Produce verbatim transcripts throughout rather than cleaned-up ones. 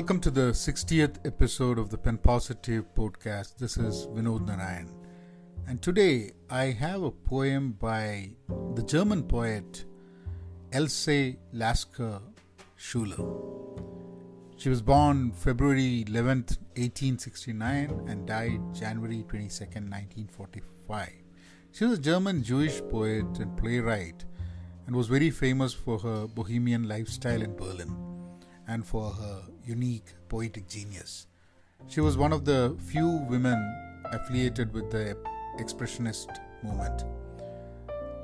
Welcome to the sixtieth episode of the Pen Positive podcast. This is Vinod Narayan. And today I have a poem by the German poet Else Lasker-Schüler. She was born February eleventh, eighteen sixty-nine and died January twenty-second, nineteen forty-five. She was a German Jewish poet and playwright and was very famous for her bohemian lifestyle in Berlin and for her unique poetic genius. She was one of the few women affiliated with the Expressionist movement.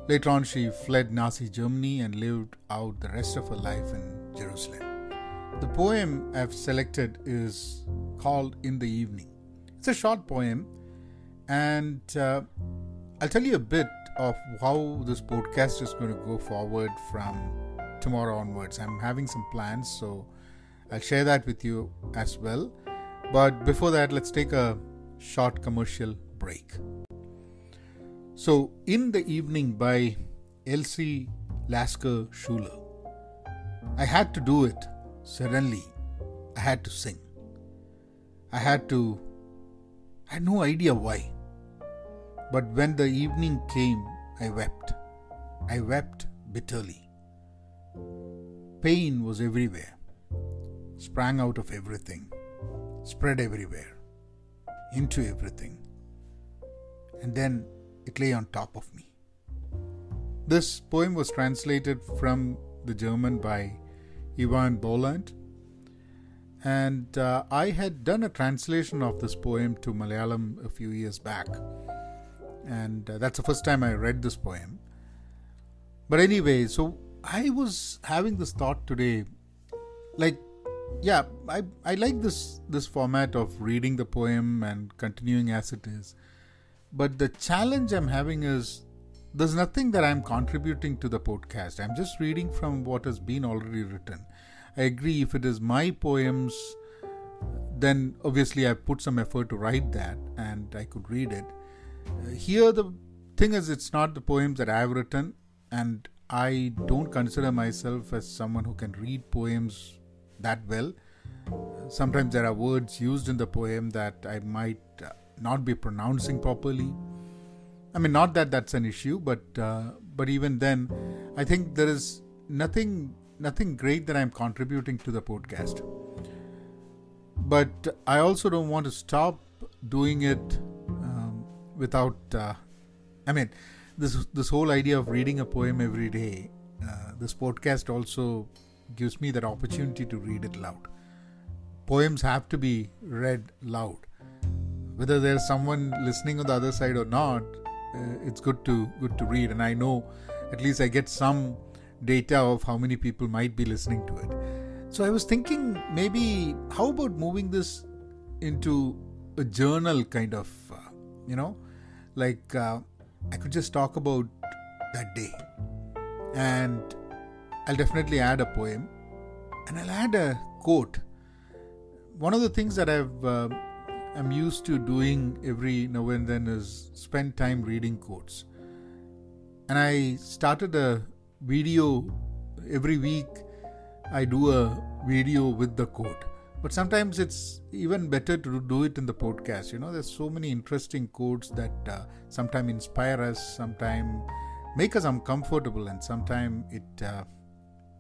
Later on, she fled Nazi Germany and lived out the rest of her life in Jerusalem. The poem I've selected is called In the Evening. It's a short poem, and uh, I'll tell you a bit of how this podcast is going to go forward from tomorrow onwards. I'm having some plans, so I'll share that with you as well. But before that, let's take a short commercial break. So, In the Evening by Else Lasker-Schüler. I had to do it. Suddenly, I had to sing. I had to... I had no idea why. But when the evening came, I wept. I wept bitterly. Pain was everywhere. Sprang out of everything. Spread everywhere. Into everything. And then it lay on top of me. This poem was translated from the German by Ivan Boland, and uh, I had done a translation of this poem to Malayalam a few years back, and uh, that's the first time I read this poem. But anyway, so I was having this thought today, like, yeah, I, I like this, this format of reading the poem and continuing as it is, but the challenge I'm having is there's nothing that I'm contributing to the podcast. I'm just reading from what has been already written. I agree, if it is my poems, then obviously I put some effort to write that and I could read it. Here the thing is, it's not the poems that I've written, and I don't consider myself as someone who can read poems that well. Sometimes there are words used in the poem that I might not be pronouncing properly. I mean, not that that's an issue, but uh, but even then, I think there is nothing nothing great that I'm contributing to the podcast. But I also don't want to stop doing it um, without. Uh, I mean, this this whole idea of reading a poem every day. Uh, this podcast also gives me that opportunity to read it loud. Poems have to be read loud, whether there's someone listening on the other side or not. It's good to good to read, and I know at least I get some data of how many people might be listening to it. So I was thinking, maybe how about moving this into a journal kind of, uh, you know, like uh, I could just talk about that day, and I'll definitely add a poem, and I'll add a quote. One of the things that I've uh, I'm used to doing every now and then is spend time reading quotes. And I started a video every week. I do a video with the quote, but sometimes it's even better to do it in the podcast. You know, there's so many interesting quotes that uh, sometimes inspire us, sometimes make us uncomfortable, and sometimes it uh,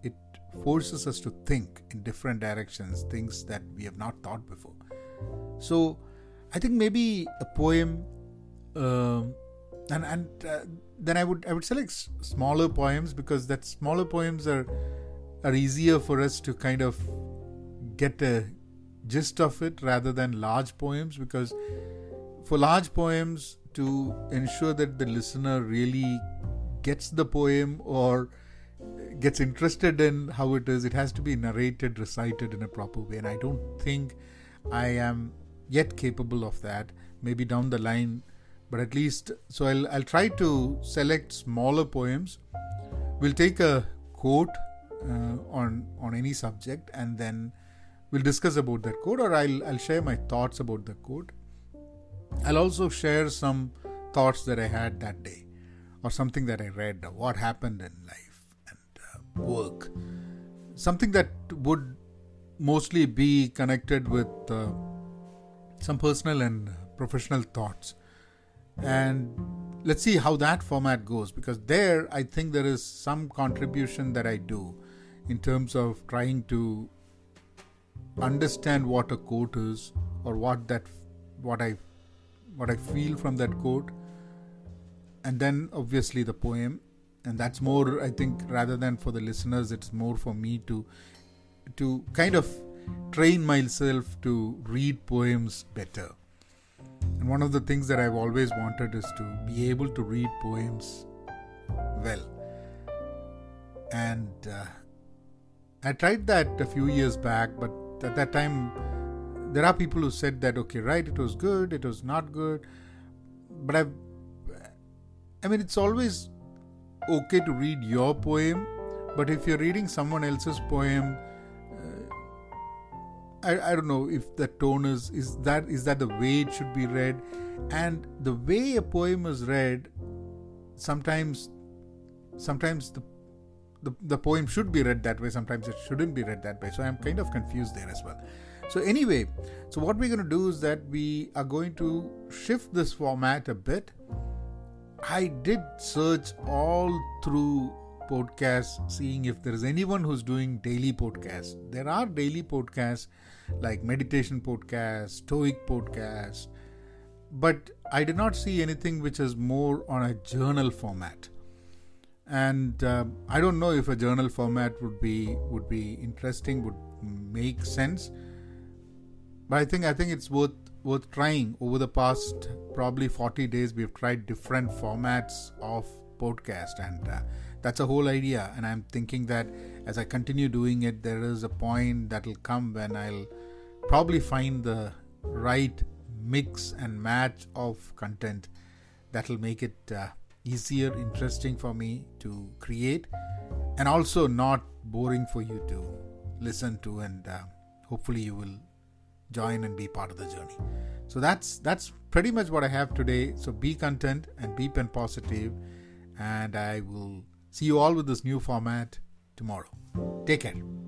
it forces us to think in different directions, things that we have not thought before. So I think maybe a poem, uh, and and uh, then I would I would select s- smaller poems, because that smaller poems are are easier for us to kind of get a gist of it, rather than large poems, because for large poems, to ensure that the listener really gets the poem or gets interested in how it is, it has to be narrated, recited in a proper way, and I don't think I am yet capable of that. Maybe down the line, but at least so I'll I'll try to select smaller poems. We'll take a quote uh, on on any subject, and then we'll discuss about that quote, or I'll I'll share my thoughts about the quote. I'll also share some thoughts that I had that day, or something that I read, or what happened in life and uh, work, something that would mostly be connected with uh, some personal and professional thoughts. And let's see how that format goes, because there I think there is some contribution that I do in terms of trying to understand what a quote is, or what that what I what I feel from that quote, and then obviously the poem. And that's more, I think, rather than for the listeners, it's more for me to to kind of train myself to read poems better. And one of the things that I've always wanted is to be able to read poems well. And uh, I tried that a few years back, but at that time, there are people who said that, okay, right, it was good, it was not good. But I've, I mean, it's always okay to read your poem, but if you're reading someone else's poem, I, I don't know if the tone is, is that is that the way it should be read. And the way a poem is read, sometimes sometimes the, the the poem should be read that way, sometimes it shouldn't be read that way. So I'm kind of confused there as well. So anyway, so what we're going to do is that we are going to shift this format a bit. I did search all through podcasts, seeing if there is anyone who's doing daily podcasts. There are daily podcasts like meditation podcasts, stoic podcasts, but I did not see anything which is more on a journal format. And uh, I don't know if a journal format would be would be interesting, would make sense. But I think I think it's worth worth trying. Over the past probably forty days, we've tried different formats of podcast, and uh, that's a whole idea. And I'm thinking that as I continue doing it, there is a point that will come when I'll probably find the right mix and match of content that will make it uh, easier, interesting for me to create, and also not boring for you to listen to. And uh, hopefully you will join and be part of the journey. So that's that's pretty much what I have today. So be content and be pen positive, and I will see you all with this new format tomorrow. Take care.